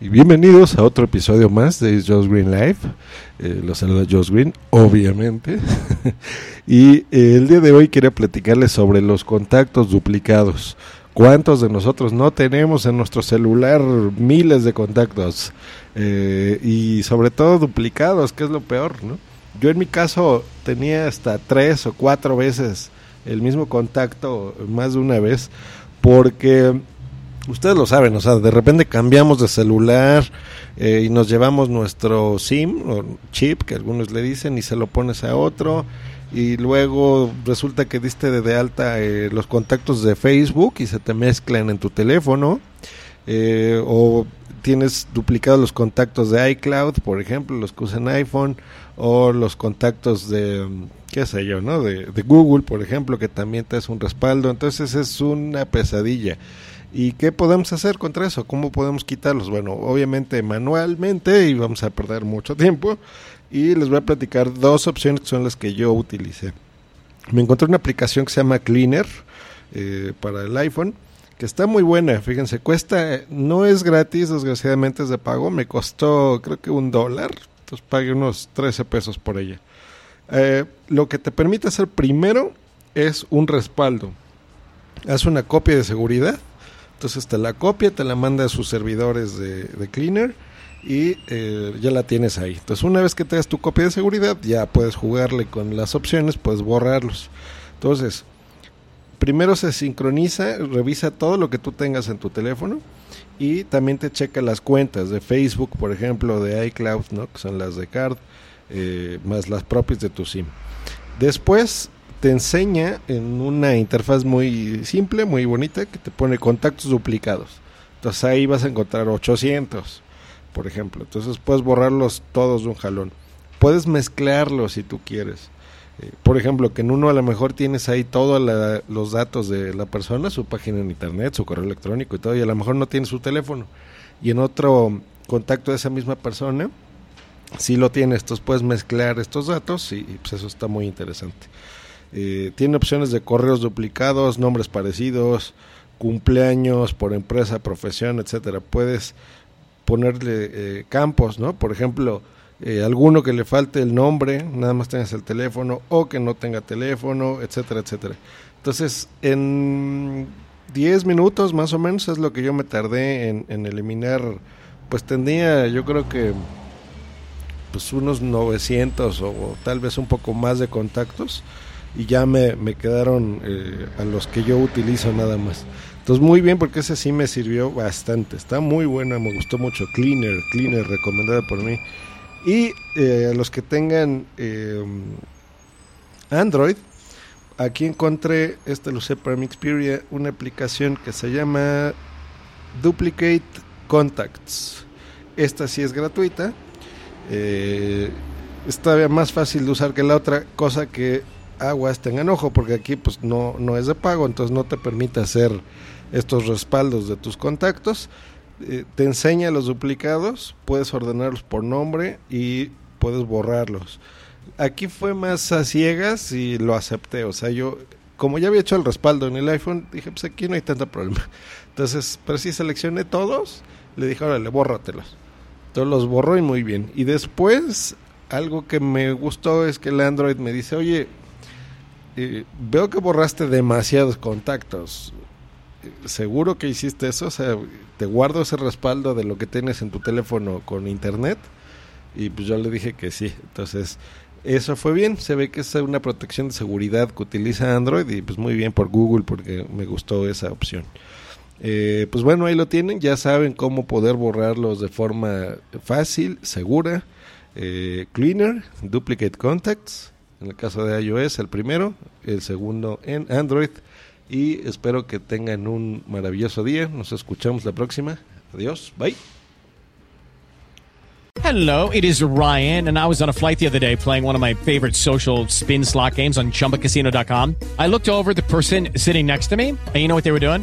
Y bienvenidos a otro episodio más de JossGreen Live. Los saluda JossGreen, obviamente. Y el día de hoy quería platicarles sobre los contactos duplicados. ¿Cuántos de nosotros no tenemos en nuestro celular miles de contactos? Y sobre todo duplicados, que es lo peor, ¿no? Yo en mi caso tenía hasta 3 o 4 veces el mismo contacto, más de una vez, porque... ustedes lo saben, o sea, de repente cambiamos de celular y nos llevamos nuestro SIM o chip, que algunos le dicen, y se lo pones a otro, y luego resulta que diste de alta los contactos de Facebook y se te mezclan en tu teléfono, o tienes duplicados los contactos de iCloud, por ejemplo, los que usan iPhone, o los contactos de, qué sé yo, ¿no? De Google, por ejemplo, que también te hace un respaldo. Entonces es una pesadilla. ¿Y qué podemos hacer contra eso? ¿Cómo podemos quitarlos? Bueno, obviamente manualmente, y vamos a perder mucho tiempo. Y les voy a platicar 2 opciones que son las que yo utilicé. Me encontré una aplicación que se llama Cleaner para el iPhone, que está muy buena. Fíjense, cuesta, no es gratis, desgraciadamente es de pago. Me costó creo que $1, entonces pagué unos 13 pesos por ella. Lo que te permite hacer primero es un respaldo. Haz una copia de seguridad. Entonces te la copia, te la manda a sus servidores de Cleaner y ya la tienes ahí. Entonces una vez que tengas tu copia de seguridad ya puedes jugarle con las opciones, puedes borrarlos. Entonces primero se sincroniza, revisa todo lo que tú tengas en tu teléfono y también te checa las cuentas de Facebook, por ejemplo, de iCloud, ¿no? Que son las de Card, más las propias de tu SIM. Después... te enseña en una interfaz muy simple, muy bonita, que te pone contactos duplicados. Entonces ahí vas a encontrar 800, por ejemplo. Entonces puedes borrarlos todos de un jalón. Puedes mezclarlos si tú quieres. Por ejemplo, que en uno a lo mejor tienes ahí todos los datos de la persona, su página en internet, su correo electrónico y todo, y a lo mejor no tienes su teléfono. Y en otro contacto de esa misma persona, sí lo tienes. Entonces puedes mezclar estos datos y pues eso está muy interesante. Tiene opciones de correos duplicados, nombres parecidos, cumpleaños por empresa, profesión, etcétera. Puedes ponerle campos, ¿no? Por ejemplo, alguno que le falte el nombre, nada más tengas el teléfono, o que no tenga teléfono, etcétera, etcétera. Entonces, en 10 minutos más o menos es lo que yo me tardé en eliminar. Pues tenía, yo creo que pues unos 900 o tal vez un poco más de contactos. Y ya me quedaron a los que yo utilizo nada más. Entonces muy bien, porque ese sí me sirvió bastante. Está muy buena, me gustó mucho. Cleaner, recomendada por mí. Y a los que tengan Android, aquí encontré, lo usé para mi Xperia, una aplicación que se llama Duplicate Contacts. Esta sí es gratuita. Es todavía más fácil de usar que la otra, cosa que... aguas, tengan ojo, porque aquí pues no es de pago, entonces no te permite hacer estos respaldos de tus contactos. Te enseña los duplicados, puedes ordenarlos por nombre y puedes borrarlos. Aquí fue más a ciegas y lo acepté, o sea, yo como ya había hecho el respaldo en el iPhone, dije pues aquí no hay tanto problema. Entonces, pero sí seleccioné todos, le dije órale, bórratelos. Entonces los borró y muy bien. Y después, algo que me gustó es que el Android me dice, oye, veo que borraste demasiados contactos, seguro que hiciste eso, o sea, te guardo ese respaldo de lo que tienes en tu teléfono con internet, y pues yo le dije que sí. Entonces eso fue bien, se ve que es una protección de seguridad que utiliza Android, y pues muy bien por Google, porque me gustó esa opción. Pues bueno, ahí lo tienen, ya saben cómo poder borrarlos de forma fácil, segura. Cleaner, Duplicate Contacts, en el caso de iOS el primero, el segundo en Android, y espero que tengan un maravilloso día. Nos escuchamos la próxima. Adiós, bye. Hello, it is Ryan, and I was on a flight the other day playing one of my favorite social spin slot games on ChumbaCasino.com. I looked over at the person sitting next to me, and you know what they were doing?